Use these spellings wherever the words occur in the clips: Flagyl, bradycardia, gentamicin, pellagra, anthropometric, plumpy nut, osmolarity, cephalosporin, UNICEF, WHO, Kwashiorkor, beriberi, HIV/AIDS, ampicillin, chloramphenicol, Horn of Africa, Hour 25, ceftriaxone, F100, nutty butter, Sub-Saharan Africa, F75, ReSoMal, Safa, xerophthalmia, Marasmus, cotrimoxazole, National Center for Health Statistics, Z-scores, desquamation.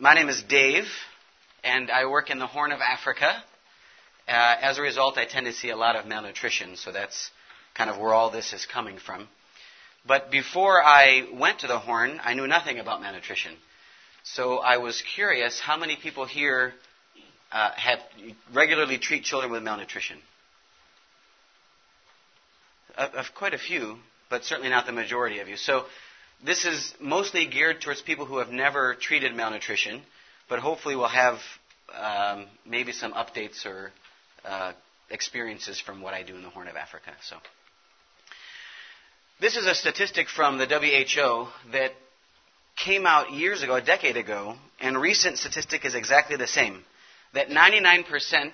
My name is Dave, and I work in the Horn of Africa. As a result, I tend to see a lot of malnutrition, so that's kind of where all this is coming from. But before I went to the Horn, I knew nothing about malnutrition. So I was curious, how many people here regularly treat children with malnutrition? Of quite a few, but certainly not the majority of you. So this is mostly geared towards people who have never treated malnutrition, but hopefully we'll have maybe some updates or experiences from what I do in the Horn of Africa. So this is a statistic from the WHO that came out years ago, a decade ago, and recent statistic is exactly the same, that 99%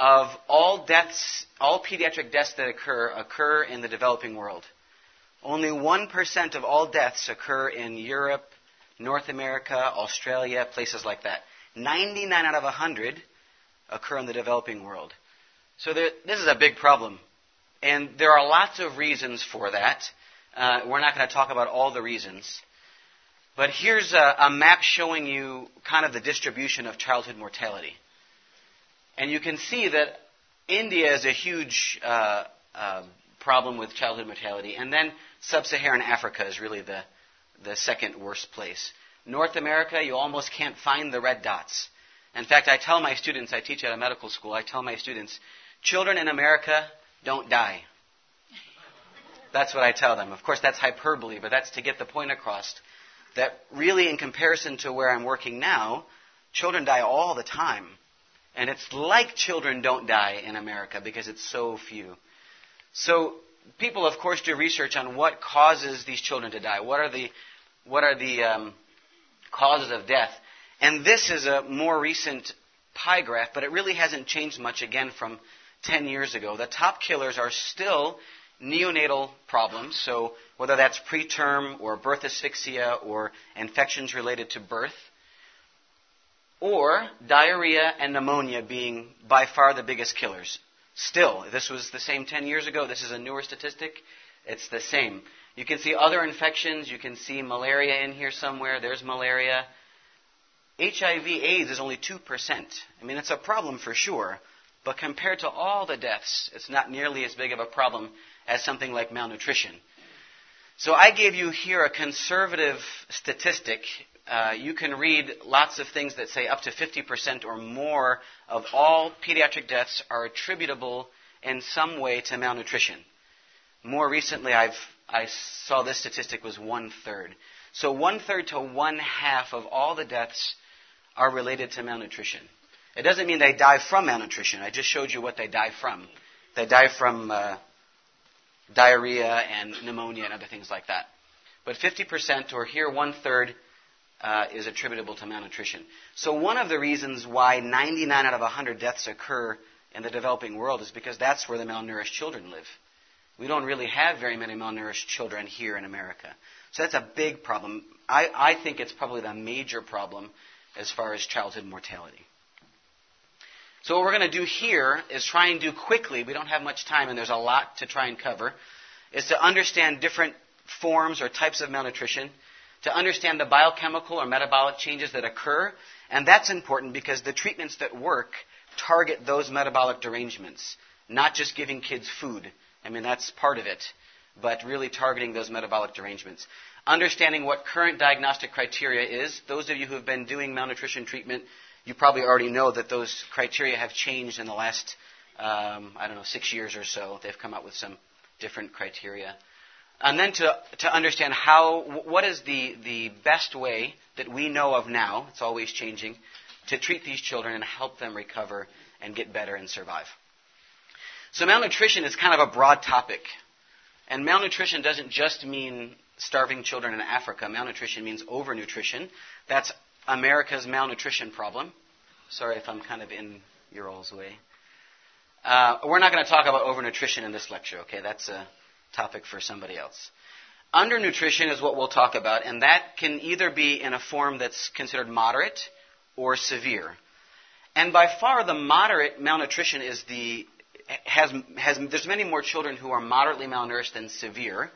of all deaths, all pediatric deaths that occur in the developing world. Only 1% of all deaths occur in Europe, North America, Australia, places like that. 99 out of 100 occur in the developing world. So this is a big problem. And there are lots of reasons for that. We're not going to talk about all the reasons. But here's a map showing you kind of the distribution of childhood mortality. And you can see that India is a huge problem with childhood mortality. And then Sub-Saharan Africa is really the second worst place. North America, you almost can't find the red dots. In fact, I tell my students, I teach at a medical school, I tell my students, children in America don't die. That's what I tell them. Of course, that's hyperbole, but that's to get the point across that really in comparison to where I'm working now, children die all the time. And it's like children don't die in America because it's so few. So people, of course, do research on what causes these children to die. What are the causes of death? And this is a more recent pie graph, but it really hasn't changed much, again, from 10 years ago. The top killers are still neonatal problems, so whether that's preterm or birth asphyxia or infections related to birth, or diarrhea and pneumonia being by far the biggest killers. Still, this was the same 10 years ago. This is a newer statistic. It's the same. You can see other infections. You can see malaria in here somewhere. There's malaria. HIV/AIDS is only 2%. I mean, it's a problem for sure, but compared to all the deaths, it's not nearly as big of a problem as something like malnutrition. So I gave you here a conservative statistic. You can read lots of things that say up to 50% or more of all pediatric deaths are attributable in some way to malnutrition. More recently, I saw this statistic was 1/3. So 1/3 to 1/2 of all the deaths are related to malnutrition. It doesn't mean they die from malnutrition. I just showed you what they die from. They die from diarrhea and pneumonia and other things like that. But 50% or here 1/3 is attributable to malnutrition. So one of the reasons why 99 out of 100 deaths occur in the developing world is because that's where the malnourished children live. We don't really have very many malnourished children here in America. So that's a big problem. I think it's probably the major problem as far as childhood mortality. So what we're going to do here is try and do quickly, we don't have much time and there's a lot to try and cover, is to understand different forms or types of malnutrition, to understand the biochemical or metabolic changes that occur, and that's important because the treatments that work target those metabolic derangements, not just giving kids food. I mean, that's part of it, but really targeting those metabolic derangements. Understanding what current diagnostic criteria is, those of you who have been doing malnutrition treatment, you probably already know that those criteria have changed in the last, 6 years or so. They've come out with some different criteria. And then to understand what is the best way that we know of now, it's always changing, to treat these children and help them recover and get better and survive. So malnutrition is kind of a broad topic. And malnutrition doesn't just mean starving children in Africa. Malnutrition means overnutrition. That's America's malnutrition problem. Sorry if I'm kind of in your all's way. We're not going to talk about overnutrition in this lecture, okay? That's a topic for somebody else. Undernutrition is what we'll talk about, and that can either be in a form that's considered moderate or severe. And by far the moderate malnutrition is there's many more children who are moderately malnourished than severe.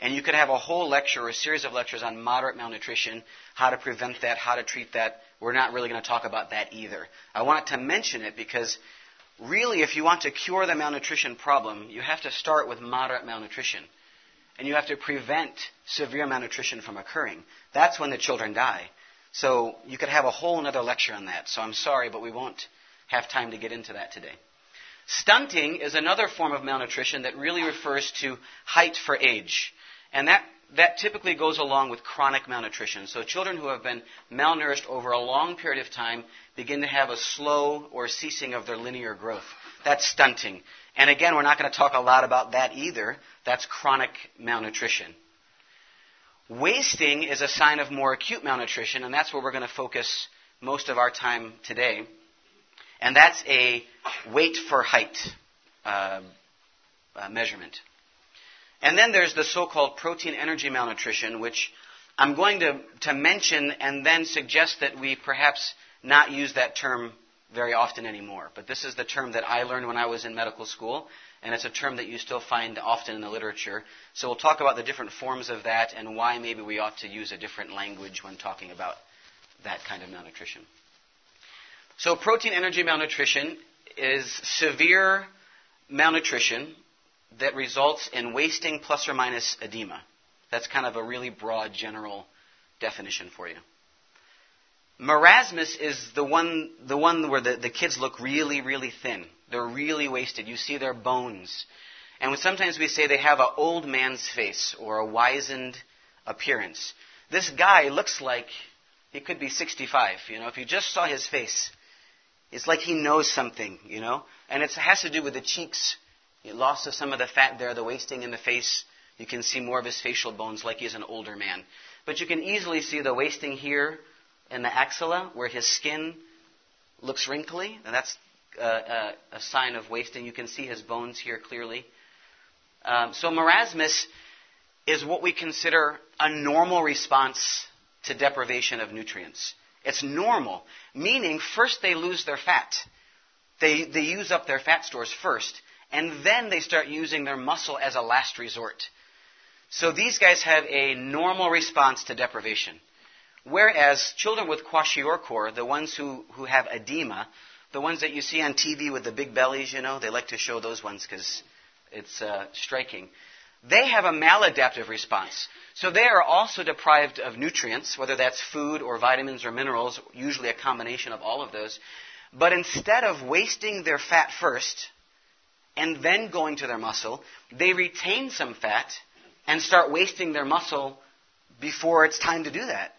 And you could have a whole lecture or a series of lectures on moderate malnutrition, how to prevent that, how to treat that. We're not really going to talk about that either. I wanted to mention it because really if you want to cure the malnutrition problem, you have to start with moderate malnutrition. And you have to prevent severe malnutrition from occurring. That's when the children die. So you could have a whole other lecture on that. So I'm sorry, but we won't have time to get into that today. Stunting is another form of malnutrition that really refers to height for age. And that typically goes along with chronic malnutrition. So children who have been malnourished over a long period of time begin to have a slow or ceasing of their linear growth. That's stunting. And again, we're not going to talk a lot about that either. That's chronic malnutrition. Wasting is a sign of more acute malnutrition, and that's where we're going to focus most of our time today. And that's a weight for height measurement. And then there's the so-called protein energy malnutrition, which I'm going to mention and then suggest that we perhaps not use that term very often anymore. But this is the term that I learned when I was in medical school, and it's a term that you still find often in the literature. So we'll talk about the different forms of that and why maybe we ought to use a different language when talking about that kind of malnutrition. So protein energy malnutrition is severe malnutrition that results in wasting plus or minus edema. That's kind of a really broad general definition for you. Marasmus is the one where the kids look really, really thin. They're really wasted. You see their bones. And sometimes we say they have an old man's face or a wizened appearance. This guy looks like he could be 65. You know, if you just saw his face, it's like he knows something, you know. And it has to do with the cheeks. Loss of some of the fat there, the wasting in the face. You can see more of his facial bones like he's an older man. But you can easily see the wasting here in the axilla where his skin looks wrinkly. And that's a sign of wasting. You can see his bones here clearly. So marasmus is what we consider a normal response to deprivation of nutrients. It's normal, meaning first they lose their fat. They use up their fat stores first. And then they start using their muscle as a last resort. So these guys have a normal response to deprivation. Whereas children with kwashiorkor, the ones who have edema, the ones that you see on TV with the big bellies, you know, they like to show those ones because it's striking. They have a maladaptive response. So they are also deprived of nutrients, whether that's food or vitamins or minerals, usually a combination of all of those. But instead of wasting their fat first and then going to their muscle, they retain some fat and start wasting their muscle before it's time to do that.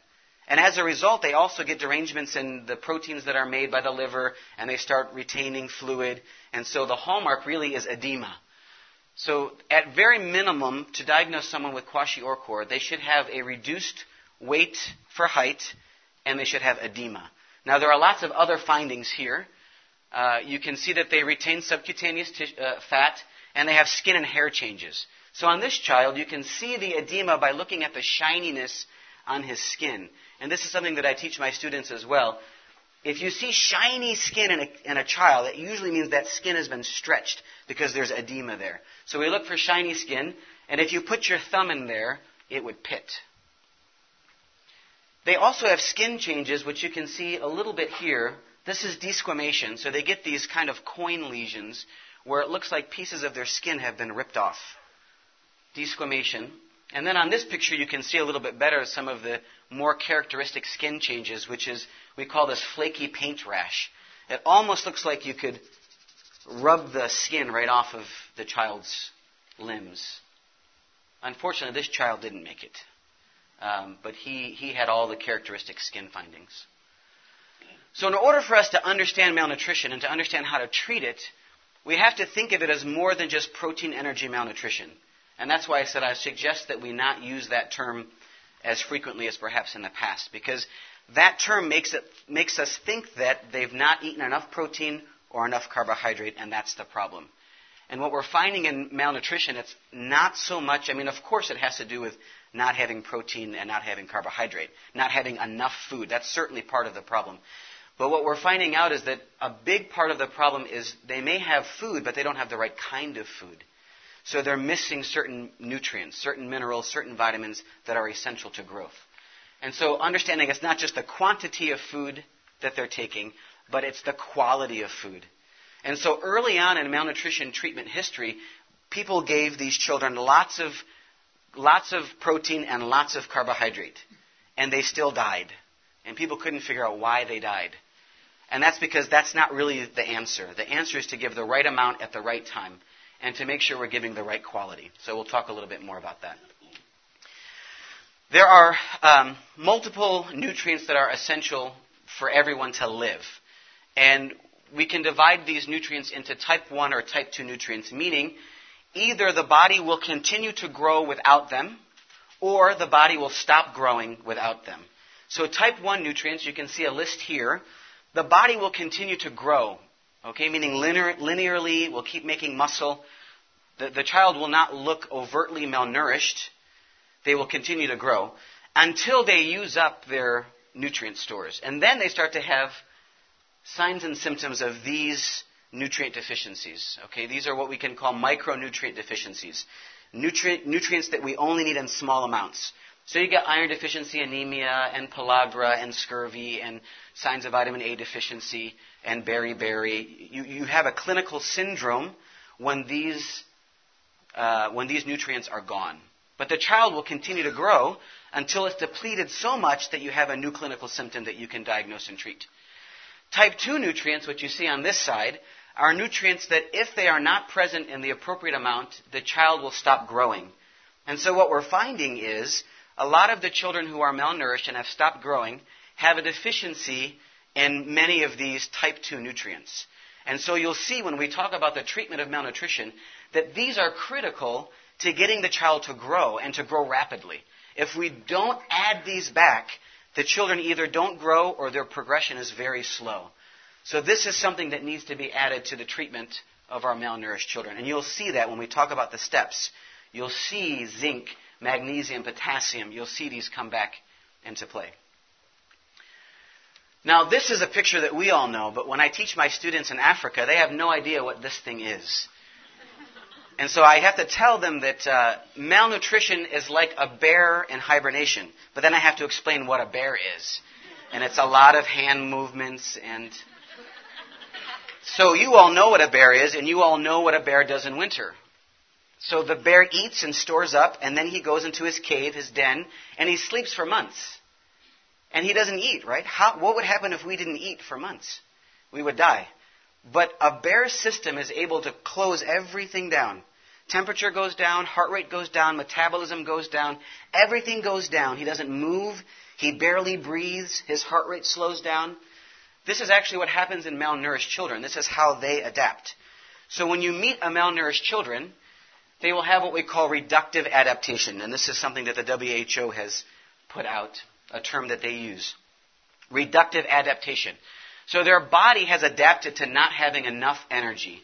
And as a result, they also get derangements in the proteins that are made by the liver, and they start retaining fluid. And so the hallmark really is edema. So at very minimum, to diagnose someone with kwashiorkor, they should have a reduced weight for height, and they should have edema. Now, there are lots of other findings here. You can see that they retain subcutaneous fat, and they have skin and hair changes. So on this child, you can see the edema by looking at the shininess on his skin. And this is something that I teach my students as well. If you see shiny skin in a child, it usually means that skin has been stretched because there's edema there. So we look for shiny skin, and if you put your thumb in there, it would pit. They also have skin changes, which you can see a little bit here. This is desquamation, so they get these kind of coin lesions where it looks like pieces of their skin have been ripped off. Desquamation. And then on this picture you can see a little bit better some of the more characteristic skin changes, which is, we call this flaky paint rash. It almost looks like you could rub the skin right off of the child's limbs. Unfortunately, this child didn't make it. But he had all the characteristic skin findings. So in order for us to understand malnutrition and to understand how to treat it, we have to think of it as more than just protein energy malnutrition. And that's why I said I suggest that we not use that term as frequently as perhaps in the past, because that term makes us think that they've not eaten enough protein or enough carbohydrate, and that's the problem. And what we're finding in malnutrition, it's not so much, I mean, of course it has to do with not having protein and not having carbohydrate, not having enough food. That's certainly part of the problem. But what we're finding out is that a big part of the problem is they may have food, but they don't have the right kind of food. So they're missing certain nutrients, certain minerals, certain vitamins that are essential to growth. And so understanding it's not just the quantity of food that they're taking, but it's the quality of food. And so early on in malnutrition treatment history, people gave these children lots of protein and lots of carbohydrate, and they still died. And people couldn't figure out why they died. And that's because that's not really the answer. The answer is to give the right amount at the right time and to make sure we're giving the right quality. So we'll talk a little bit more about that. There are multiple nutrients that are essential for everyone to live. And we can divide these nutrients into type 1 or type 2 nutrients, meaning either the body will continue to grow without them or the body will stop growing without them. So type 1 nutrients, you can see a list here. The body will continue to grow, okay, meaning linearly, will keep making muscle. The child will not look overtly malnourished. They will continue to grow until they use up their nutrient stores. And then they start to have signs and symptoms of these nutrient deficiencies. Okay, these are what we can call micronutrient deficiencies, nutrients that we only need in small amounts. So you get iron deficiency anemia and pellagra and scurvy and signs of vitamin A deficiency and beriberi. You have a clinical syndrome when these nutrients are gone. But the child will continue to grow until it's depleted so much that you have a new clinical symptom that you can diagnose and treat. Type 2 nutrients, which you see on this side, are nutrients that if they are not present in the appropriate amount, the child will stop growing. And so what we're finding is a lot of the children who are malnourished and have stopped growing have a deficiency in many of these type 2 nutrients. And so you'll see when we talk about the treatment of malnutrition that these are critical to getting the child to grow and to grow rapidly. If we don't add these back, the children either don't grow or their progression is very slow. So this is something that needs to be added to the treatment of our malnourished children. And you'll see that when we talk about the steps. You'll see zinc, magnesium, potassium, you'll see these come back into play. Now, this is a picture that we all know, but when I teach my students in Africa, they have no idea what this thing is. And so I have to tell them that malnutrition is like a bear in hibernation, but then I have to explain what a bear is. And it's a lot of hand movements. And so you all know what a bear is, and you all know what a bear does in winter. So the bear eats and stores up, and then he goes into his cave, his den, and he sleeps for months. And he doesn't eat, right? What would happen if we didn't eat for months? We would die. But a bear's system is able to close everything down. Temperature goes down, heart rate goes down, metabolism goes down, everything goes down. He doesn't move, he barely breathes, his heart rate slows down. This is actually what happens in malnourished children. This is how they adapt. So when you meet a malnourished children, they will have what we call reductive adaptation. And this is something that the WHO has put out, a term that they use. Reductive adaptation. So their body has adapted to not having enough energy.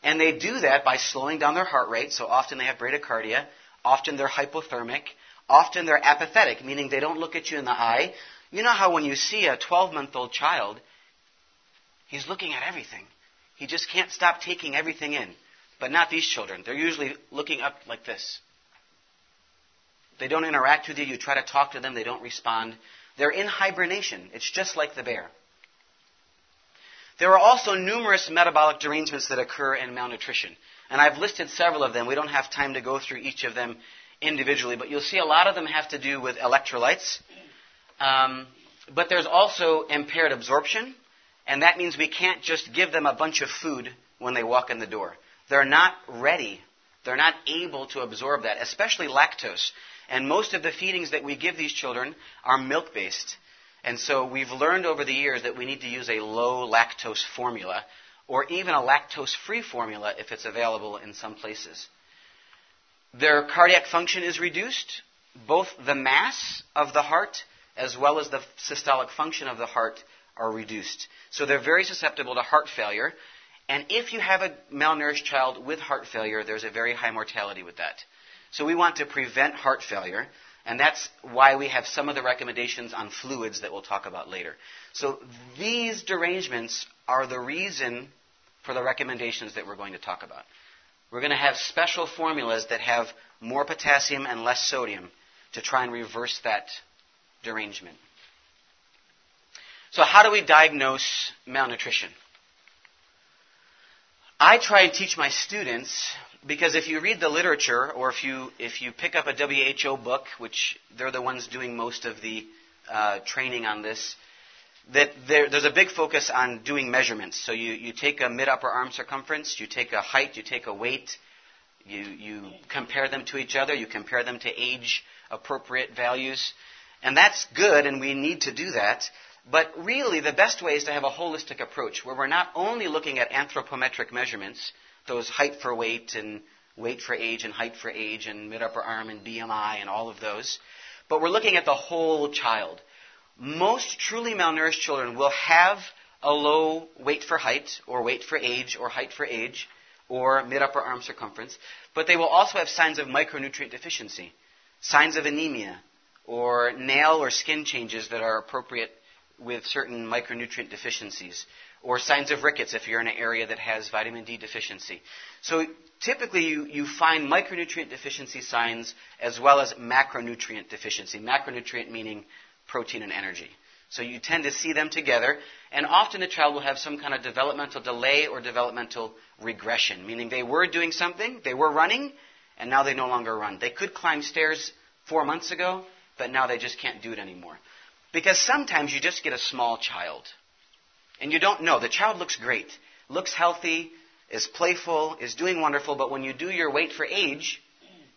And they do that by slowing down their heart rate. So often they have bradycardia. Often they're hypothermic. Often they're apathetic, meaning they don't look at you in the eye. You know how when you see a 12-month-old child, he's looking at everything. He just can't stop taking everything in. But not these children. They're usually looking up like this. They don't interact with you. You try to talk to them. They don't respond. They're in hibernation. It's just like the bear. There are also numerous metabolic derangements that occur in malnutrition. And I've listed several of them. We don't have time to go through each of them individually. But you'll see a lot of them have to do with electrolytes. But there's also impaired absorption. And that means we can't just give them a bunch of food when they walk in the door. They're not ready. They're not able to absorb that, especially lactose. And most of the feedings that we give these children are milk-based. And so we've learned over the years that we need to use a low lactose formula or even a lactose-free formula if it's available in some places. Their cardiac function is reduced. Both the mass of the heart as well as the systolic function of the heart are reduced. So they're very susceptible to heart failure. And if you have a malnourished child with heart failure, there's a very high mortality with that. So we want to prevent heart failure, and that's why we have some of the recommendations on fluids that we'll talk about later. So these derangements are the reason for the recommendations that we're going to talk about. We're going to have special formulas that have more potassium and less sodium to try and reverse that derangement. So how do we diagnose malnutrition? I try and teach my students, because if you read the literature, or if you pick up a WHO book, which they're the ones doing most of the training on this, that there's a big focus on doing measurements. So you take a mid-upper arm circumference, you take a height, you take a weight, you compare them to each other, you compare them to age-appropriate values. And that's good, and we need to do that. But really, the best way is to have a holistic approach where we're not only looking at anthropometric measurements, those height for weight and weight for age and height for age and mid-upper arm and BMI and all of those, but we're looking at the whole child. Most truly malnourished children will have a low weight for height or weight for age or height for age or mid-upper arm circumference, but they will also have signs of micronutrient deficiency, signs of anemia, or nail or skin changes that are appropriate with certain micronutrient deficiencies, or signs of rickets if you're in an area that has vitamin D deficiency. So typically you find micronutrient deficiency signs as well as macronutrient deficiency, macronutrient meaning protein and energy. So you tend to see them together, and often the child will have some kind of developmental delay or developmental regression, meaning they were doing something, they were running, and now they no longer run. They could climb stairs 4 months ago, but now they just can't do it anymore. Because sometimes you just get a small child, and you don't know. The child looks great, looks healthy, is playful, is doing wonderful, but when you do your weight for age,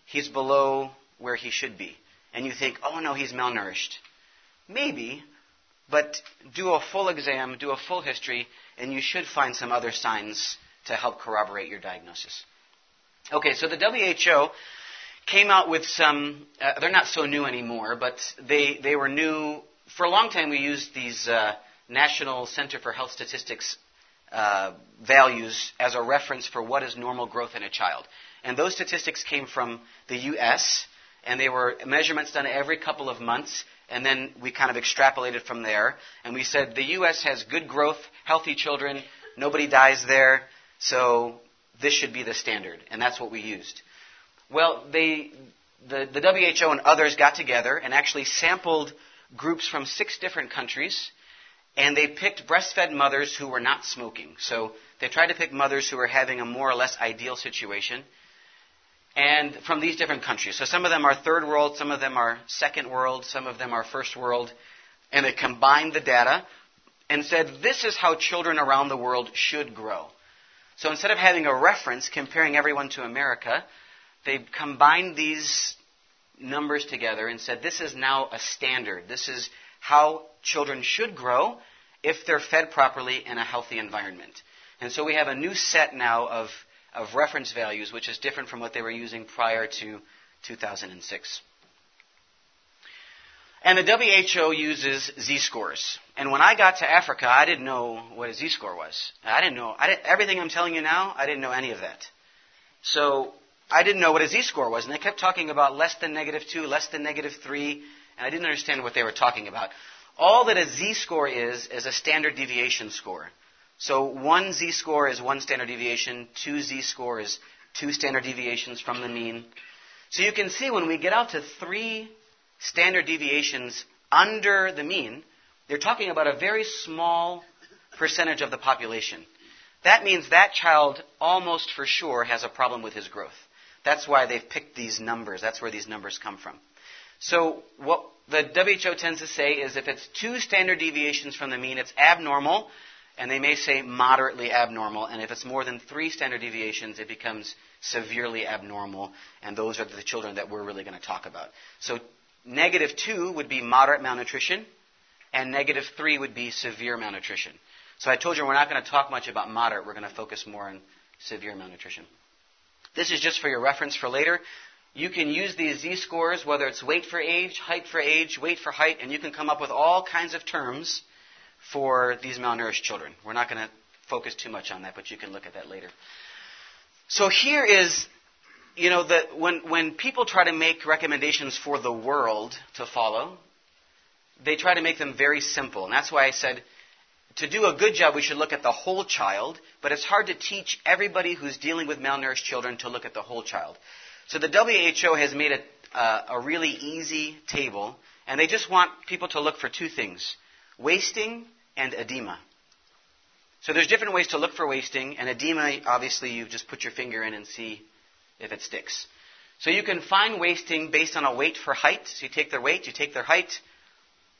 he's below where he should be. And you think, oh no, he's malnourished. Maybe, but do a full exam, do a full history, and you should find some other signs to help corroborate your diagnosis. Okay, so the WHO came out with some, they're not so new anymore, but they were new. For a long time we used these National Center for Health Statistics values as a reference for what is normal growth in a child. And those statistics came from the U.S., and they were measurements done every couple of months, and then we kind of extrapolated from there. And we said the U.S. has good growth, healthy children, nobody dies there, so this should be the standard. And that's what we used. Well, the WHO and others got together and actually sampled groups from 6 different countries, and they picked breastfed mothers who were not smoking. So they tried to pick mothers who were having a more or less ideal situation, and from these different countries. So some of them are third world, some of them are second world, some of them are first world, and they combined the data and said, this is how children around the world should grow. So instead of having a reference comparing everyone to America, they combined these numbers together and said, this is now a standard. This is how children should grow if they're fed properly in a healthy environment. And so we have a new set now of reference values, which is different from what they were using prior to 2006. And the WHO uses Z-scores. And when I got to Africa, I didn't know what a Z-score was. Everything I'm telling you now, I didn't know any of that. So I didn't know what a Z-score was, and they kept talking about less than -2, less than -3, and I didn't understand what they were talking about. All that a Z-score is a standard deviation score. So one Z-score is one standard deviation, two Z-score is 2 standard deviations from the mean. So you can see when we get out to 3 standard deviations under the mean, they're talking about a very small percentage of the population. That means that child almost for sure has a problem with his growth. That's why they've picked these numbers. That's where these numbers come from. So what the WHO tends to say is if it's 2 standard deviations from the mean, it's abnormal. And they may say moderately abnormal, and if it's more than 3 standard deviations, it becomes severely abnormal, and those are the children that we're really going to talk about. So -2 would be moderate malnutrition, and -3 would be severe malnutrition. So I told you we're not going to talk much about moderate. We're going to focus more on severe malnutrition. This is just for your reference for later. You can use these Z-scores, whether it's weight for age, weight for height, and you can come up with all kinds of terms for these malnourished children. We're not going to focus too much on that, but you can look at that later. So here is, when people try to make recommendations for the world to follow, they try to make them very simple. And that's why I said to do a good job, we should look at the whole child, but it's hard to teach everybody who's dealing with malnourished children to look at the whole child. So the WHO has made a really easy table, and they just want people to look for two things, wasting and edema. So there's different ways to look for wasting, and edema, obviously, you just put your finger in and see if it sticks. So you can find wasting based on a weight for height. So you take their weight, you take their height,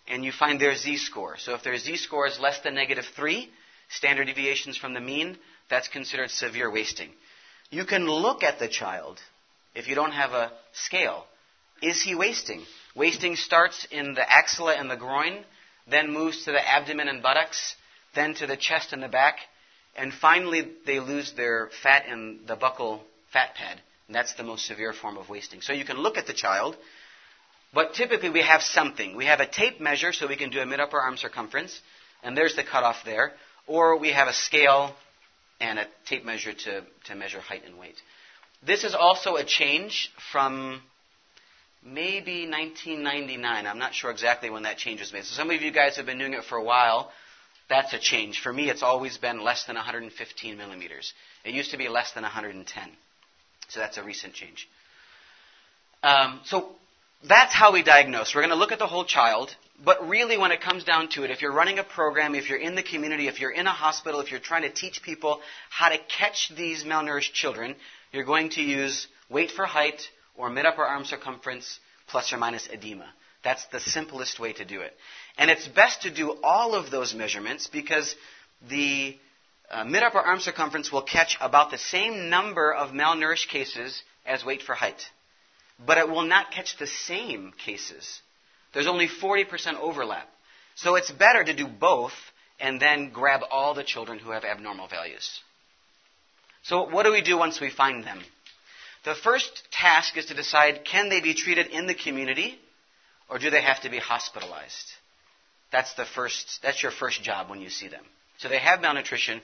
and you find their Z-score. So if their Z-score is less than -3, standard deviations from the mean, that's considered severe wasting. You can look at the child if you don't have a scale. Is he wasting? Wasting starts in the axilla and the groin, then moves to the abdomen and buttocks, then to the chest and the back, and finally they lose their fat in the buccal fat pad. And that's the most severe form of wasting. So you can look at the child, but typically we have something. We have a tape measure, so we can do a mid-upper arm circumference, and there's the cutoff there. Or we have a scale and a tape measure to measure height and weight. This is also a change from maybe 1999. I'm not sure exactly when that change was made. So some of you guys have been doing it for a while. That's a change. For me, it's always been less than 115 millimeters. It used to be less than 110. So that's a recent change. So that's how we diagnose. We're going to look at the whole child, but really when it comes down to it, if you're running a program, if you're in the community, if you're in a hospital, if you're trying to teach people how to catch these malnourished children, you're going to use weight for height or mid-upper arm circumference plus or minus edema. That's the simplest way to do it. And it's best to do all of those measurements because the mid-upper arm circumference will catch about the same number of malnourished cases as weight for height. But it will not catch the same cases. There's only 40% overlap. So it's better to do both and then grab all the children who have abnormal values. So what do we do once we find them? The first task is to decide, can they be treated in the community? Or do they have to be hospitalized? That's your first job when you see them. So they have malnutrition.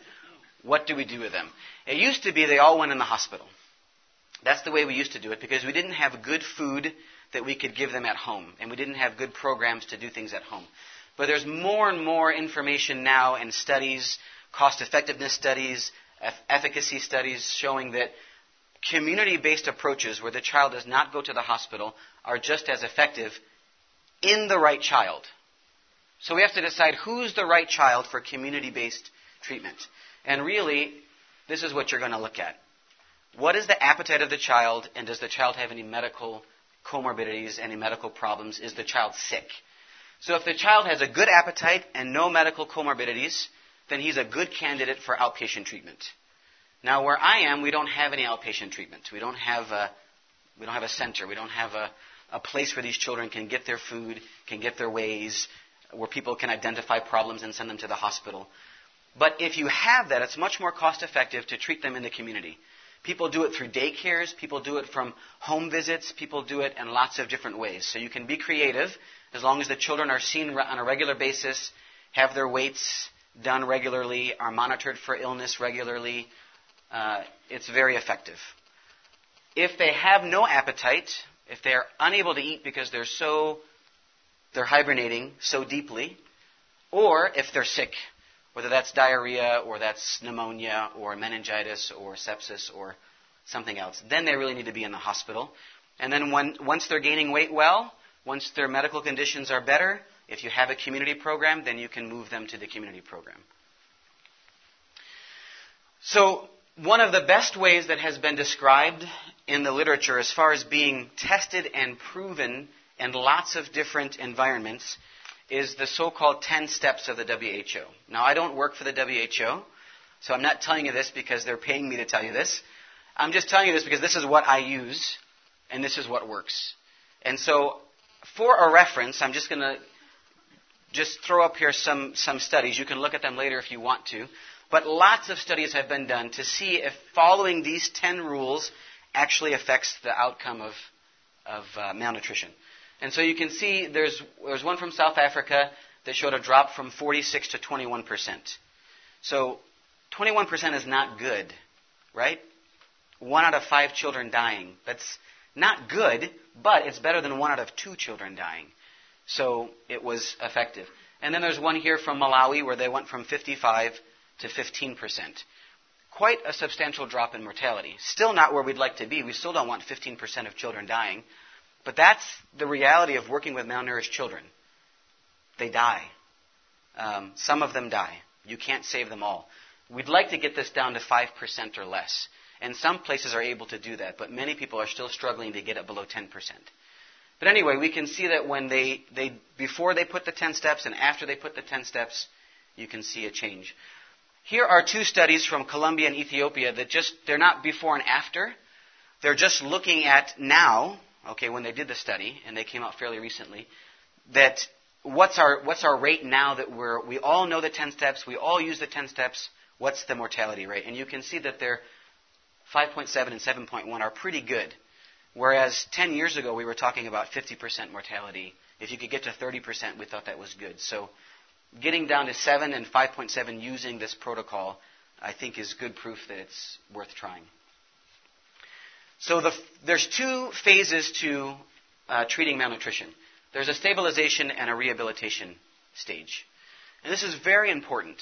What do we do with them? It used to be they all went in the hospital. That's the way we used to do it because we didn't have good food that we could give them at home. And we didn't have good programs to do things at home. But there's more and more information now and studies, cost-effectiveness studies, efficacy studies showing that community-based approaches where the child does not go to the hospital are just as effective in the right child. So we have to decide who's the right child for community-based treatment. And really, this is what you're going to look at. What is the appetite of the child, and does the child have any medical comorbidities, any medical problems? Is the child sick? So if the child has a good appetite and no medical comorbidities, then he's a good candidate for outpatient treatment. Now, where I am, we don't have any outpatient treatment. We don't have a center. We don't have a place where these children can get their food, can get their ways, where people can identify problems and send them to the hospital. But if you have that, it's much more cost-effective to treat them in the community. People do it through daycares. People do it from home visits. People do it in lots of different ways. So you can be creative as long as the children are seen on a regular basis, have their weights done regularly, are monitored for illness regularly. It's very effective. If they have no appetite, if they are unable to eat because they're hibernating so deeply, or if they're sick, whether that's diarrhea or that's pneumonia or meningitis or sepsis or something else, then they really need to be in the hospital. And then once they're gaining weight well, once their medical conditions are better, if you have a community program, then you can move them to the community program. So one of the best ways that has been described in the literature as far as being tested and proven in lots of different environments is the so-called 10 steps of the WHO. Now, I don't work for the WHO, so I'm not telling you this because they're paying me to tell you this. I'm just telling you this because this is what I use, and this is what works. And so for a reference, I'm just going to throw up here some studies. You can look at them later if you want to. But lots of studies have been done to see if following these 10 rules actually affects the outcome of malnutrition. And so you can see there's one from South Africa that showed a drop from 46 to 21%. So 21% is not good, right? 1 out of 5 children dying. That's not good, but it's better than 1 out of 2 children dying. So it was effective. And then there's one here from Malawi where they went from 55 to 15%. Quite a substantial drop in mortality. Still not where we'd like to be. We still don't want 15% of children dying. But that's the reality of working with malnourished children. They die. Some of them die. You can't save them all. We'd like to get this down to 5% or less. And some places are able to do that, but many people are still struggling to get it below 10%. But anyway, we can see that when they before they put the 10 steps and after they put the 10 steps, you can see a change. Here are two studies from Colombia and Ethiopia that just, they're not before and after. They're just looking at now, okay, when they did the study, and they came out fairly recently, that what's our rate now that we all know the 10 steps, we all use the 10 steps, what's the mortality rate? And you can see that they're 5.7 and 7.1 are pretty good, whereas 10 years ago we were talking about 50% mortality. If you could get to 30%, we thought that was good. So getting down to 7 and 5.7 using this protocol, I think, is good proof that it's worth trying. So there's two phases to treating malnutrition. There's a stabilization and a rehabilitation stage. And this is very important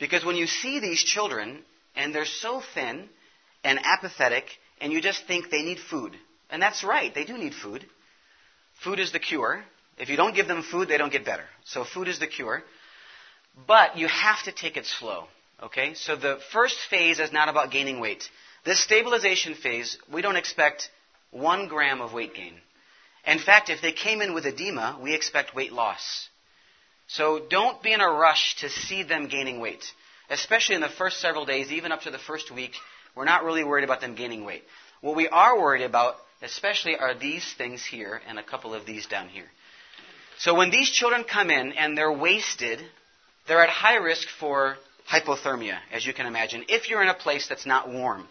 because when you see these children and they're so thin and apathetic, and you just think they need food. And that's right, they do need food. Food is the cure. If you don't give them food, they don't get better. So food is the cure. But you have to take it slow, okay? So the first phase is not about gaining weight. This stabilization phase, we don't expect 1 gram of weight gain. In fact, if they came in with edema, we expect weight loss. So don't be in a rush to see them gaining weight, especially in the first several days, even up to the first week. We're not really worried about them gaining weight. What we are worried about, especially, are these things here and a couple of these down here. So when these children come in and they're wasted, they're at high risk for hypothermia, as you can imagine, if you're in a place that's not warm.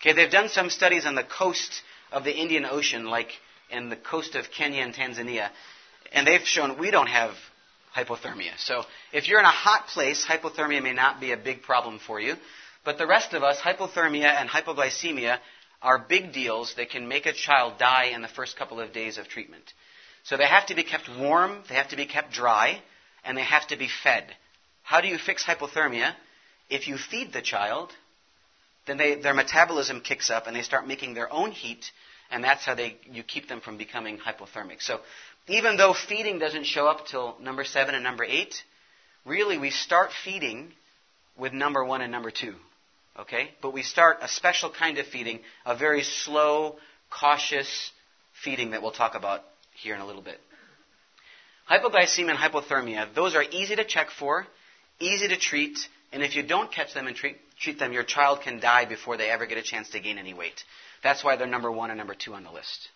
Okay, they've done some studies on the coast of the Indian Ocean, like in the coast of Kenya and Tanzania, and they've shown we don't have hypothermia. So if you're in a hot place, hypothermia may not be a big problem for you. But the rest of us, hypothermia and hypoglycemia are big deals that can make a child die in the first couple of days of treatment. So they have to be kept warm, they have to be kept dry, and they have to be fed. How do you fix hypothermia? If you feed the child, then their metabolism kicks up and they start making their own heat, and that's how you keep them from becoming hypothermic. So even though feeding doesn't show up till number 7 and number 8, really we start feeding with number 1 and number 2. Okay, but we start a special kind of feeding, a very slow, cautious feeding that we'll talk about here in a little bit. Hypoglycemia and hypothermia, those are easy to check for, easy to treat, and if you don't catch them and treat them, your child can die before they ever get a chance to gain any weight. That's why they're number 1 and number 2 on the list.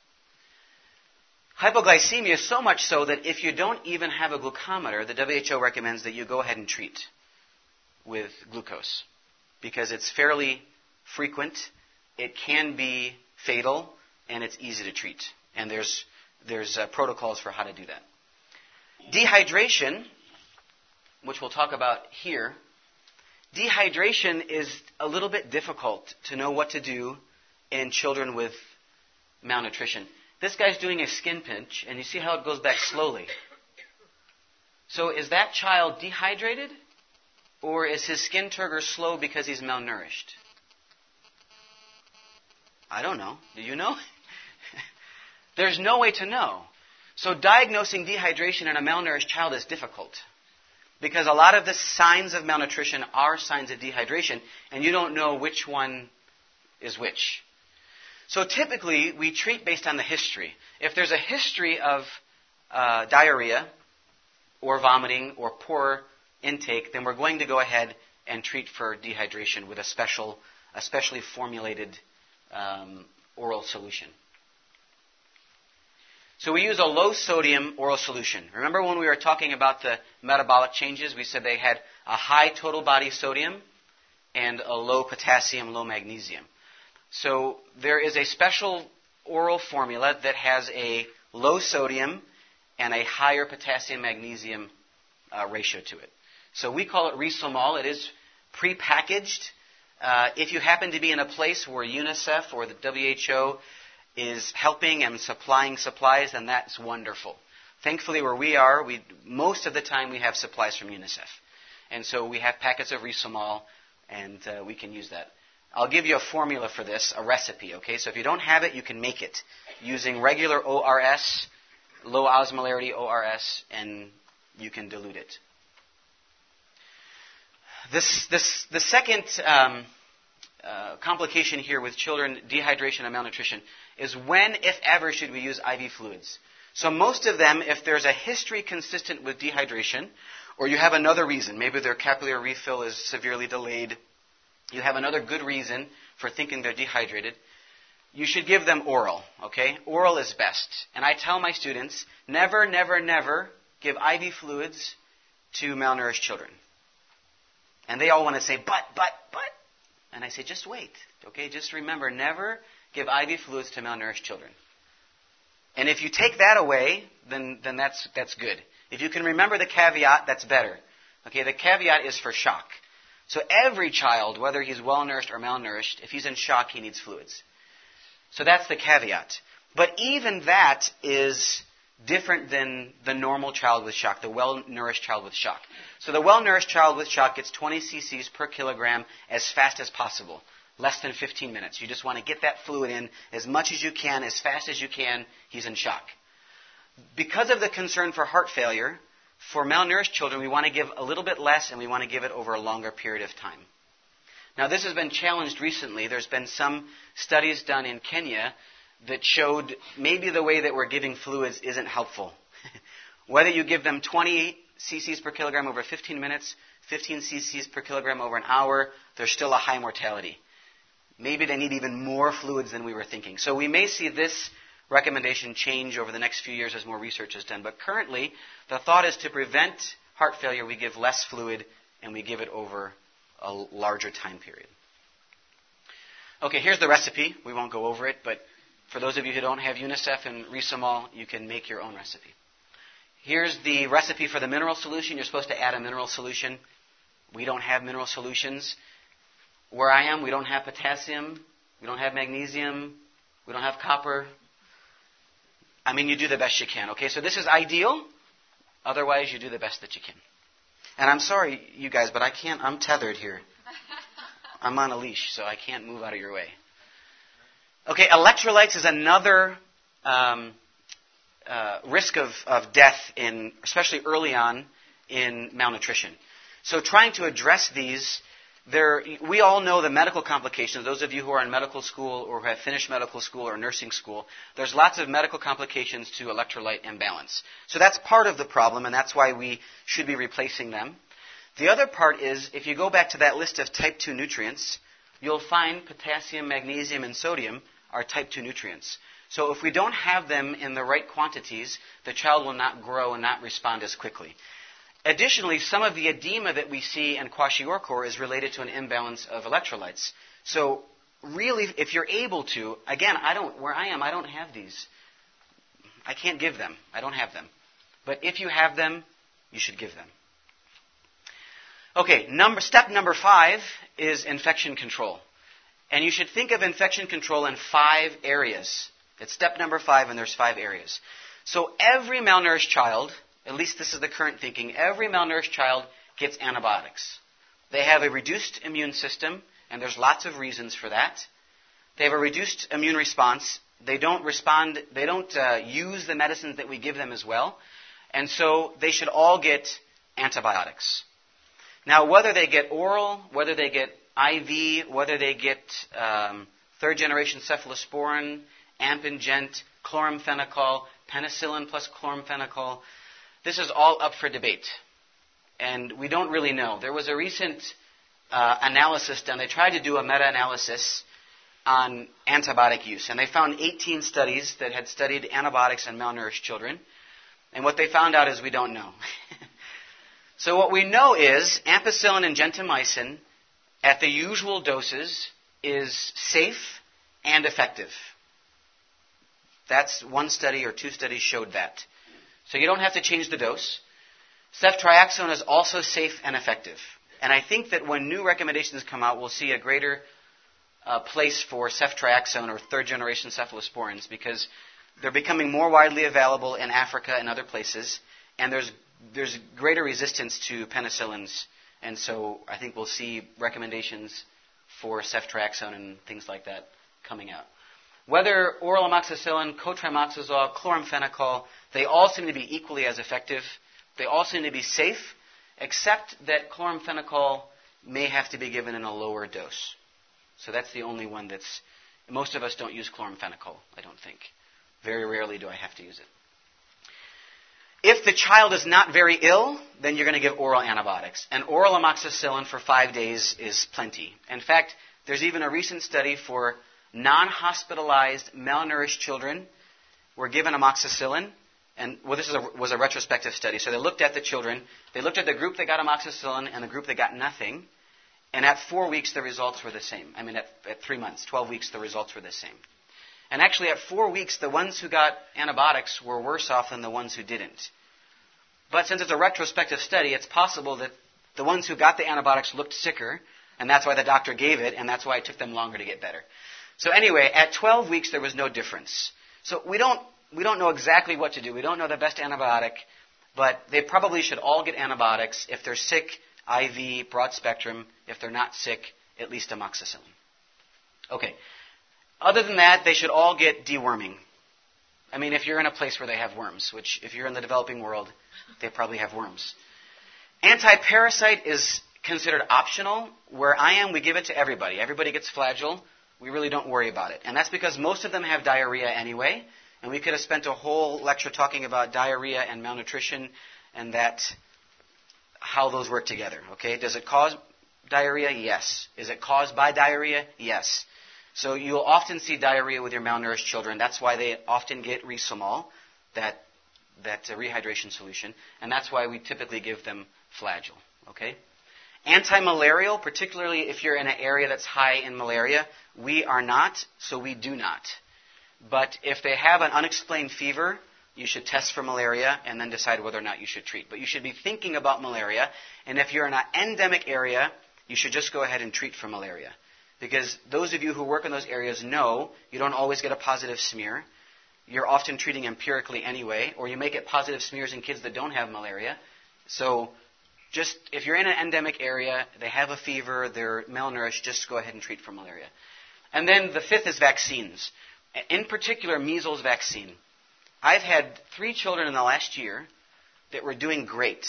Hypoglycemia is so much so that if you don't even have a glucometer, the WHO recommends that you go ahead and treat with glucose, because it's fairly frequent, it can be fatal, and it's easy to treat. And there's protocols for how to do that. Dehydration, which we'll talk about here, dehydration is a little bit difficult to know what to do in children with malnutrition. This guy's doing a skin pinch, and you see how it goes back slowly. So is that child dehydrated? Or is his skin turgor slow because he's malnourished? I don't know. Do you know? There's no way to know. So diagnosing dehydration in a malnourished child is difficult because a lot of the signs of malnutrition are signs of dehydration, and you don't know which one is which. So typically, we treat based on the history. If there's a history of diarrhea or vomiting or poor intake, then we're going to go ahead and treat for dehydration with a especially formulated oral solution. So we use a low-sodium oral solution. Remember when we were talking about the metabolic changes, we said they had a high total body sodium and a low potassium, low magnesium. So there is a special oral formula that has a low sodium and a higher potassium magnesium ratio to it. So we call it ReSoMal. It is prepackaged. If you happen to be in a place where UNICEF or the WHO is helping and supplying supplies, then that's wonderful. Thankfully, where we are, most of the time we have supplies from UNICEF. And so we have packets of ReSoMal, and we can use that. I'll give you a formula for this, a recipe, okay? So if you don't have it, you can make it using regular ORS, low osmolarity ORS, and you can dilute it. The second complication here with children, dehydration and malnutrition, is when, if ever, should we use IV fluids? So most of them, if there's a history consistent with dehydration, or you have another reason, maybe their capillary refill is severely delayed, you have another good reason for thinking they're dehydrated, you should give them oral, okay? Oral is best. And I tell my students, never, never, never give IV fluids to malnourished children. And they all want to say, but. And I say, just wait, okay? Just remember, never give IV fluids to malnourished children. And if you take that away, then that's good. If you can remember the caveat, that's better. Okay, the caveat is for shock. So every child, whether he's well-nourished or malnourished, if he's in shock, he needs fluids. So that's the caveat. But even that is different than the normal child with shock, the well-nourished child with shock. So the well-nourished child with shock gets 20 cc's per kilogram as fast as possible, less than 15 minutes. You just want to get that fluid in as much as you can, as fast as you can. He's in shock. Because of the concern for heart failure, for malnourished children, we want to give a little bit less, and we want to give it over a longer period of time. Now, this has been challenged recently. There's been some studies done in Kenya that showed maybe the way that we're giving fluids isn't helpful. Whether you give them 20 cc's per kilogram over 15 minutes, 15 cc's per kilogram over an hour, there's still a high mortality. Maybe they need even more fluids than we were thinking. So we may see this recommendation change over the next few years as more research is done. But currently, the thought is to prevent heart failure, we give less fluid, and we give it over a larger time period. Okay, here's the recipe. We won't go over it, but for those of you who don't have UNICEF and ReSoMal, you can make your own recipe. Here's the recipe for the mineral solution. You're supposed to add a mineral solution. We don't have mineral solutions. Where I am, we don't have potassium, we don't have magnesium, we don't have copper. I mean, you do the best you can, okay? So this is ideal. Otherwise, you do the best that you can. And I'm sorry, you guys, but I can't. I'm tethered here. I'm on a leash, so I can't move out of your way. Okay, electrolytes is another risk of death, in, especially early on, in malnutrition. So trying to address these... We all know the medical complications. Those of you who are in medical school or who have finished medical school or nursing school, there's lots of medical complications to electrolyte imbalance. So that's part of the problem, and that's why we should be replacing them. The other part is, if you go back to that list of type 2 nutrients, you'll find potassium, magnesium, and sodium are type 2 nutrients. So if we don't have them in the right quantities, the child will not grow and not respond as quickly. Additionally, some of the edema that we see in Kwashiorkor is related to an imbalance of electrolytes. So really, if you're able to, again, where I am, I don't have these. I can't give them. I don't have them. But if you have them, you should give them. Okay, step number 5 is infection control. And you should think of infection control in 5 areas. It's step number 5, and there's 5 areas. So every malnourished child... At least this is the current thinking. Every malnourished child gets antibiotics. They have a reduced immune system, and there's lots of reasons for that. They have a reduced immune response. They don't respond. They don't use the medicines that we give them as well. And so they should all get antibiotics. Now, whether they get oral, whether they get IV, whether they get third-generation cephalosporin, Ampingent, chloramphenicol, penicillin plus chloramphenicol, this is all up for debate, and we don't really know. There was a recent analysis done. They tried to do a meta-analysis on antibiotic use, and they found 18 studies that had studied antibiotics in malnourished children, and what they found out is we don't know. So what we know is ampicillin and gentamicin at the usual doses is safe and effective. That's one study or 2 studies showed that. So you don't have to change the dose. Ceftriaxone is also safe and effective. And I think that when new recommendations come out, we'll see a greater place for ceftriaxone or third-generation cephalosporins, because They're becoming more widely available in Africa and other places, and there's greater resistance to penicillins, and so I think we'll see recommendations for ceftriaxone and things like that coming out. Whether oral amoxicillin, cotrimoxazole, chloramphenicol, they all seem to be equally as effective. They all seem to be safe, except that chloramphenicol may have to be given in a lower dose. So that's the only one that's... Most of us don't use chloramphenicol, I don't think. Very rarely do I have to use it. If the child is not very ill, then you're going to give oral antibiotics. And oral amoxicillin for 5 days is plenty. In fact, there's even a recent study for non-hospitalized, malnourished children were given amoxicillin. And well, this was a retrospective study. So they looked at the children. They looked at the group that got amoxicillin and the group that got nothing. And at 4 weeks, the results were the same. I mean, at 3 months, 12 weeks, the results were the same. And actually, at 4 weeks, the ones who got antibiotics were worse off than the ones who didn't. But since it's a retrospective study, it's possible that the ones who got the antibiotics looked sicker, and that's why the doctor gave it, and that's why it took them longer to get better. So anyway, at 12 weeks, there was no difference. So we don't know exactly what to do. We don't know the best antibiotic, but they probably should all get antibiotics. If they're sick, IV, broad spectrum. If they're not sick, at least amoxicillin. Okay. Other than that, they should all get deworming. I mean, if you're in a place where they have worms, which if you're in the developing world, they probably have worms. Anti-parasite is considered optional. Where I am, we give it to everybody. Everybody gets Flagyl. We really don't worry about it. And that's because most of them have diarrhea anyway. And we could have spent a whole lecture talking about diarrhea and malnutrition and how those work together. Okay? Does it cause diarrhea? Yes. Is it caused by diarrhea? Yes. So you'll often see diarrhea with your malnourished children. That's why they often get ReSoMal, that rehydration solution. And that's why we typically give them Flagyl. Okay? Anti-malarial, particularly if you're in an area that's high in malaria, we are not, so we do not. But if they have an unexplained fever, you should test for malaria and then decide whether or not you should treat. But you should be thinking about malaria. And if you're in an endemic area, you should just go ahead and treat for malaria. Because those of you who work in those areas know you don't always get a positive smear. You're often treating empirically anyway, or you may get positive smears in kids that don't have malaria. So just if you're in an endemic area, they have a fever, they're malnourished, just go ahead and treat for malaria. And then the fifth is vaccines. In particular, measles vaccine. I've had 3 children in the last year that were doing great.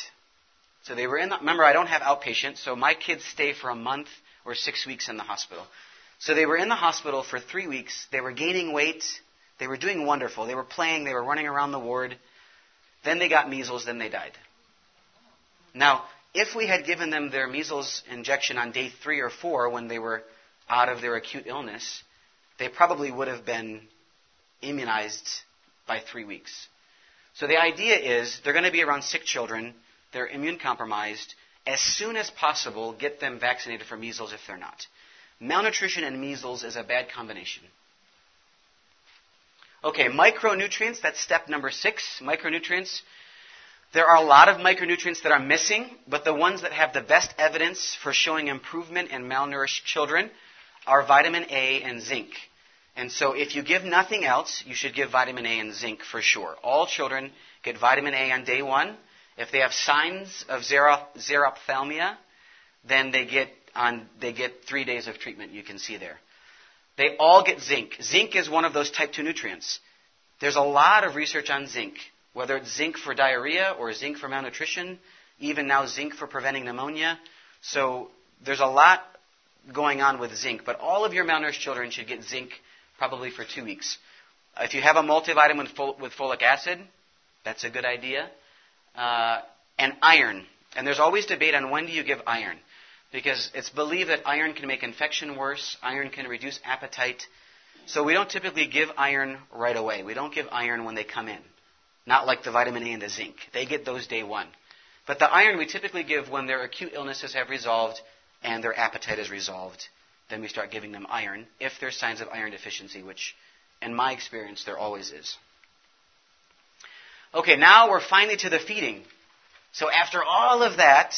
So they were remember, I don't have outpatient, so my kids stay for a month or 6 weeks in the hospital. So they were in the hospital for 3 weeks. They were gaining weight. They were doing wonderful. They were playing. They were running around the ward. Then they got measles. Then they died. Now, if we had given them their measles injection on day 3 or 4 when they were out of their acute illness, they probably would have been immunized by 3 weeks. So the idea is they're going to be around sick children. They're immune compromised. As soon as possible, get them vaccinated for measles if they're not. Malnutrition and measles is a bad combination. Okay, micronutrients, that's step number 6, micronutrients. There are a lot of micronutrients that are missing, but the ones that have the best evidence for showing improvement in malnourished children are vitamin A and zinc. And so if you give nothing else, you should give vitamin A and zinc for sure. All children get vitamin A on day 1. If they have signs of xerophthalmia, then they get 3 days of treatment, you can see there. They all get zinc. Zinc is one of those type 2 nutrients. There's a lot of research on zinc, whether it's zinc for diarrhea or zinc for malnutrition, even now zinc for preventing pneumonia. So there's a lot going on with zinc, but all of your malnourished children should get zinc probably for 2 weeks. If you have a multivitamin with folic acid, that's a good idea. And iron. And there's always debate on when do you give iron, because it's believed that iron can make infection worse, iron can reduce appetite. So we don't typically give iron right away. We don't give iron when they come in, not like the vitamin A and the zinc. They get those day 1. But the iron we typically give when their acute illnesses have resolved and their appetite is resolved. Then we start giving them iron if there's signs of iron deficiency, which in my experience there always is. Okay, now we're finally to the feeding. So after all of that,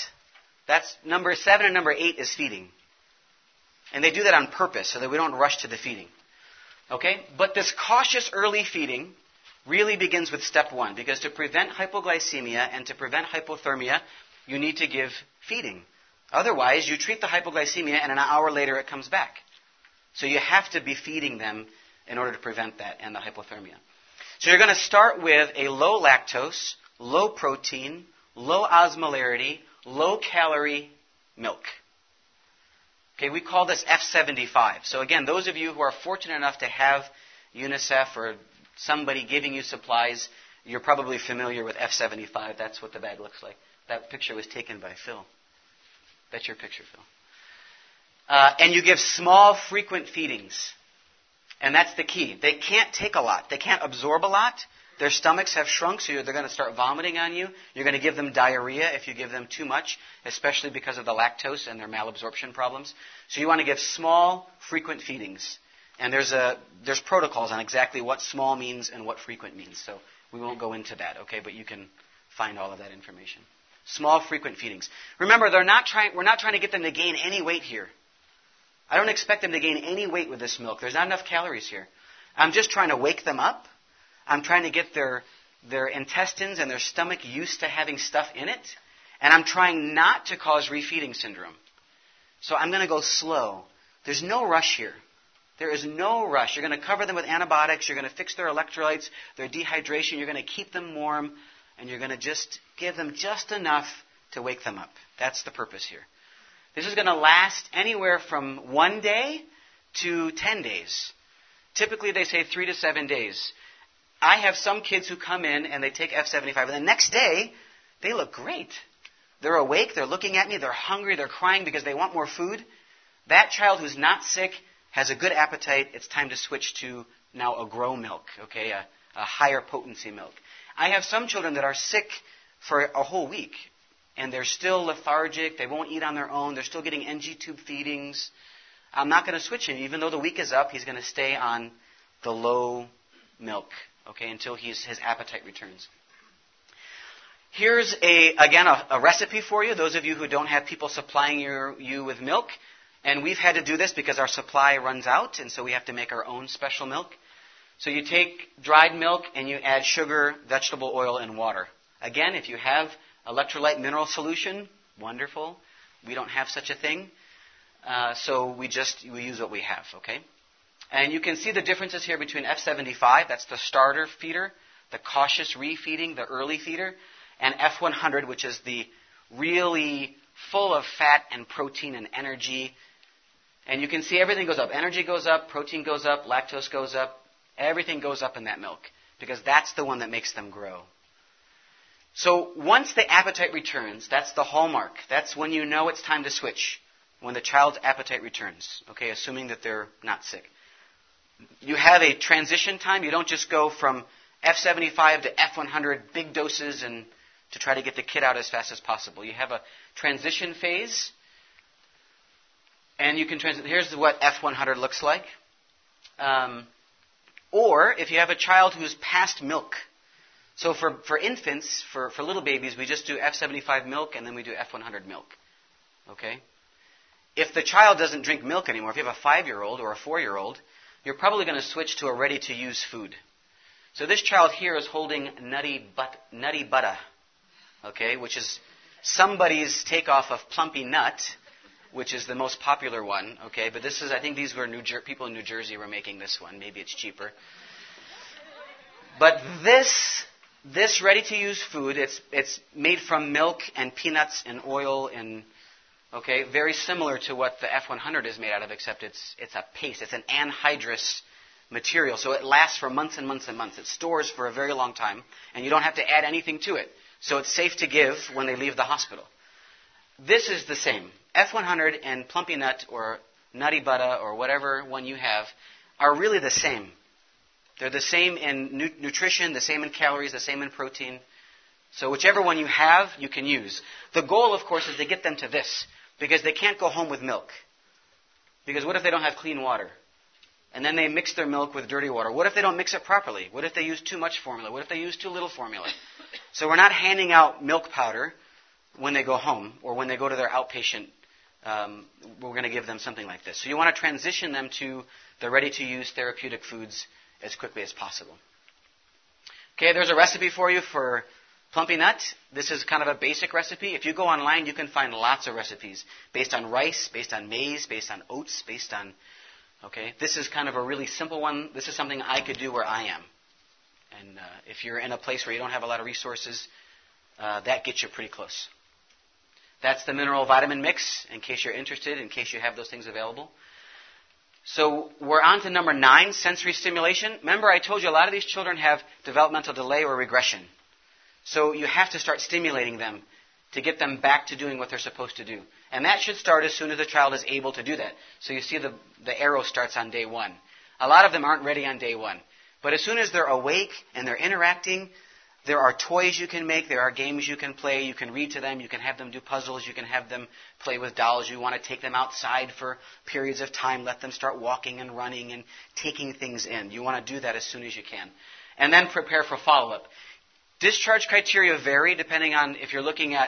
that's number 7 and number 8 is feeding. And they do that on purpose so that we don't rush to the feeding. Okay? But this cautious early feeding really begins with step one, because to prevent hypoglycemia and to prevent hypothermia, you need to give feeding. Otherwise, you treat the hypoglycemia and an hour later it comes back. So you have to be feeding them in order to prevent that and the hypothermia. So you're going to start with a low lactose, low protein, low osmolarity, low calorie milk. Okay, we call this F75. So again, those of you who are fortunate enough to have UNICEF or somebody giving you supplies, you're probably familiar with F75. That's what the bag looks like. That picture was taken by Phil. That's your picture, Phil. And you give small, frequent feedings. And that's the key. They can't take a lot. They can't absorb a lot. Their stomachs have shrunk, so they're going to start vomiting on you. You're going to give them diarrhea if you give them too much, especially because of the lactose and their malabsorption problems. So you want to give small, frequent feedings. And there's protocols on exactly what small means and what frequent means. So we won't go into that, okay? But you can find all of that information. Small, frequent feedings. Remember, we're not trying to get them to gain any weight here. I don't expect them to gain any weight with this milk. There's not enough calories here. I'm just trying to wake them up. I'm trying to get their intestines and their stomach used to having stuff in it. And I'm trying not to cause refeeding syndrome. So I'm going to go slow. There's no rush here. There is no rush. You're going to cover them with antibiotics. You're going to fix their electrolytes, their dehydration. You're going to keep them warm. And you're going to just give them just enough to wake them up. That's the purpose here. This is going to last anywhere from 1 day to 10 days. Typically, they say 3 to 7 days. I have some kids who come in and they take F75, and the next day, they look great. They're awake, they're looking at me, they're hungry, they're crying because they want more food. That child who's not sick has a good appetite. It's time to switch to now a grow milk, okay, a higher potency milk. I have some children that are sick for a whole week, and they're still lethargic. They won't eat on their own. They're still getting NG tube feedings. I'm not going to switch him. Even though the week is up, he's going to stay on the low milk, okay, until his appetite returns. Here's, again, a recipe for you. Those of you who don't have people supplying you with milk, and we've had to do this because our supply runs out, and so we have to make our own special milk. So you take dried milk and you add sugar, vegetable oil, and water. Again, if you have electrolyte mineral solution, wonderful. We don't have such a thing. So we use what we have, okay? And you can see the differences here between F75, that's the starter feeder, the cautious refeeding, the early feeder, and F100, which is the really full of fat and protein and energy. And you can see everything goes up. Energy goes up, protein goes up, lactose goes up. Everything goes up in that milk because that's the one that makes them grow. So once the appetite returns, that's the hallmark. That's when you know it's time to switch, when the child's appetite returns, okay, assuming that they're not sick. You have a transition time. You don't just go from F75 to F100, big doses, and to try to get the kid out as fast as possible. You have a transition phase, and you can transition. Here's what F100 looks like. Or if you have a child who's past milk. So for infants, for little babies, we just do F75 milk and then we do F100 milk. Okay? If the child doesn't drink milk anymore, if you have a 5-year-old or a 4-year-old, you're probably going to switch to a ready-to-use food. So this child here is holding nutty butter, okay, which is somebody's takeoff of plumpy nut, which is the most popular one, okay? But this is, I think these were people in New Jersey were making this one. Maybe it's cheaper. But this ready-to-use food, it's made from milk and peanuts and oil and, okay, very similar to what the F100 is made out of, except it's a paste. It's an anhydrous material, so it lasts for months and months and months. It stores for a very long time, and you don't have to add anything to it. So it's safe to give when they leave the hospital. This is the same. F100 and plumpy nut or nutty butter or whatever one you have are really the same. They're the same in nutrition, the same in calories, the same in protein. So whichever one you have, you can use. The goal, of course, is to get them to this because they can't go home with milk. Because what if they don't have clean water? And then they mix their milk with dirty water. What if they don't mix it properly? What if they use too much formula? What if they use too little formula? So we're not handing out milk powder when they go home or when they go to their outpatient. We're going to give them something like this. So you want to transition them to the ready-to-use therapeutic foods as quickly as possible. Okay, there's a recipe for you for plumpy nut. This is kind of a basic recipe. If you go online, you can find lots of recipes based on rice, based on maize, based on oats, based on... Okay, this is kind of a really simple one. This is something I could do where I am. And if you're in a place where you don't have a lot of resources, that gets you pretty close. That's the mineral vitamin mix, in case you're interested, in case you have those things available. So we're on to number 9, sensory stimulation. Remember, I told you a lot of these children have developmental delay or regression. So you have to start stimulating them to get them back to doing what they're supposed to do. And that should start as soon as the child is able to do that. So you see the arrow starts on day 1. A lot of them aren't ready on day 1. But as soon as they're awake and they're interacting, there are toys you can make, there are games you can play, you can read to them, you can have them do puzzles, you can have them play with dolls, you want to take them outside for periods of time, let them start walking and running and taking things in. You want to do that as soon as you can. And then prepare for follow-up. Discharge criteria vary depending on if you're looking at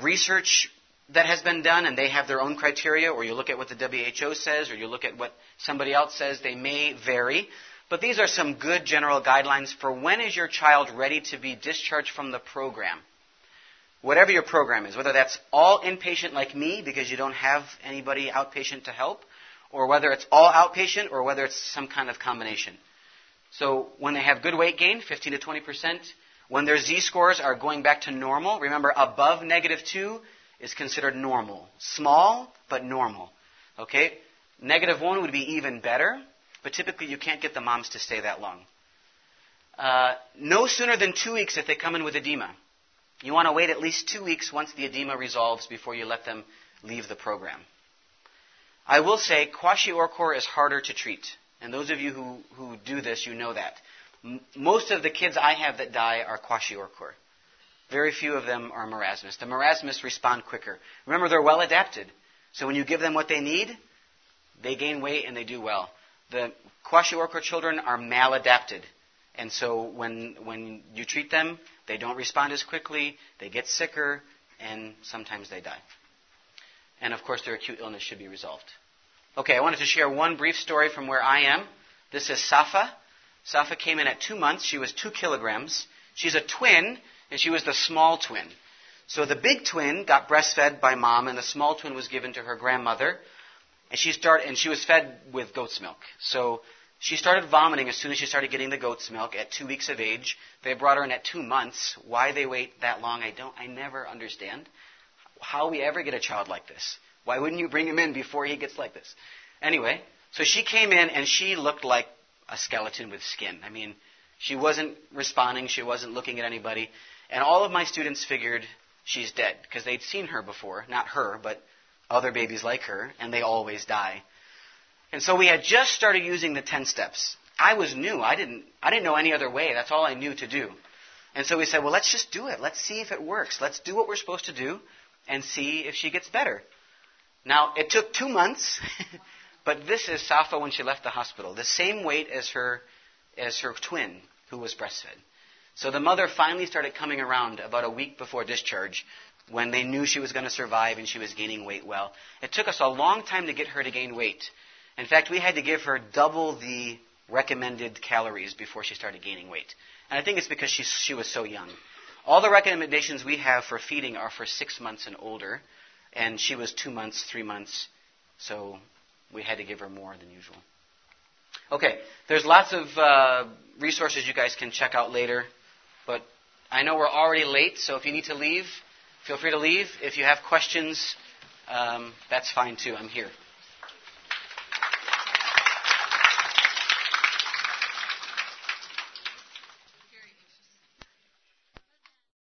research that has been done and they have their own criteria, or you look at what the WHO says, or you look at what somebody else says, they may vary. But these are some good general guidelines for when is your child ready to be discharged from the program. Whatever your program is, whether that's all inpatient like me because you don't have anybody outpatient to help, or whether it's all outpatient, or whether it's some kind of combination. So when they have good weight gain, 15 to 20%, when their Z-scores are going back to normal, remember above -2 is considered normal. Small, but normal. Okay? -1 would be even better. But typically you can't get the moms to stay that long. No sooner than 2 weeks if they come in with edema. You want to wait at least 2 weeks once the edema resolves before you let them leave the program. I will say Kwashiorkor is harder to treat. And those of you who do this, you know that. Most of the kids I have that die are Kwashiorkor. Very few of them are Marasmus. The Marasmus respond quicker. Remember, they're well adapted. So when you give them what they need, they gain weight and they do well. The Kwashiorkor children are maladapted, and so when you treat them, they don't respond as quickly, they get sicker, and sometimes they die. And of course, their acute illness should be resolved. Okay, I wanted to share one brief story from where I am. This is Safa. Safa came in at 2 months. She was 2 kilograms. She's a twin, and she was the small twin. So the big twin got breastfed by mom, and the small twin was given to her grandmother. And she was fed with goat's milk. So she started vomiting as soon as she started getting the goat's milk at 2 weeks of age. They brought her in at 2 months. Why they wait that long, I never understand. How we ever get a child like this? Why wouldn't you bring him in before he gets like this? Anyway, so she came in and she looked like a skeleton with skin. I mean, she wasn't responding. She wasn't looking at anybody. And all of my students figured she's dead because they'd seen her before. Not her, but other babies like her, and they always die. And so we had just started using the 10 steps. I was new. I didn't know any other way. That's all I knew to do. And so we said, well, let's just do it. Let's see if it works. Let's do what we're supposed to do and see if she gets better. Now, it took 2 months, but this is Safa when she left the hospital, the same weight as her twin who was breastfed. So the mother finally started coming around about a week before discharge, when they knew she was going to survive and she was gaining weight well. It took us a long time to get her to gain weight. In fact, we had to give her double the recommended calories before she started gaining weight. And I think it's because she was so young. All the recommendations we have for feeding are for 6 months and older, and she was 2 months, 3 months, so we had to give her more than usual. Okay, there's lots of resources you guys can check out later, but I know we're already late, so if you need to leave, feel free to leave. If you have questions, that's fine too. I'm here.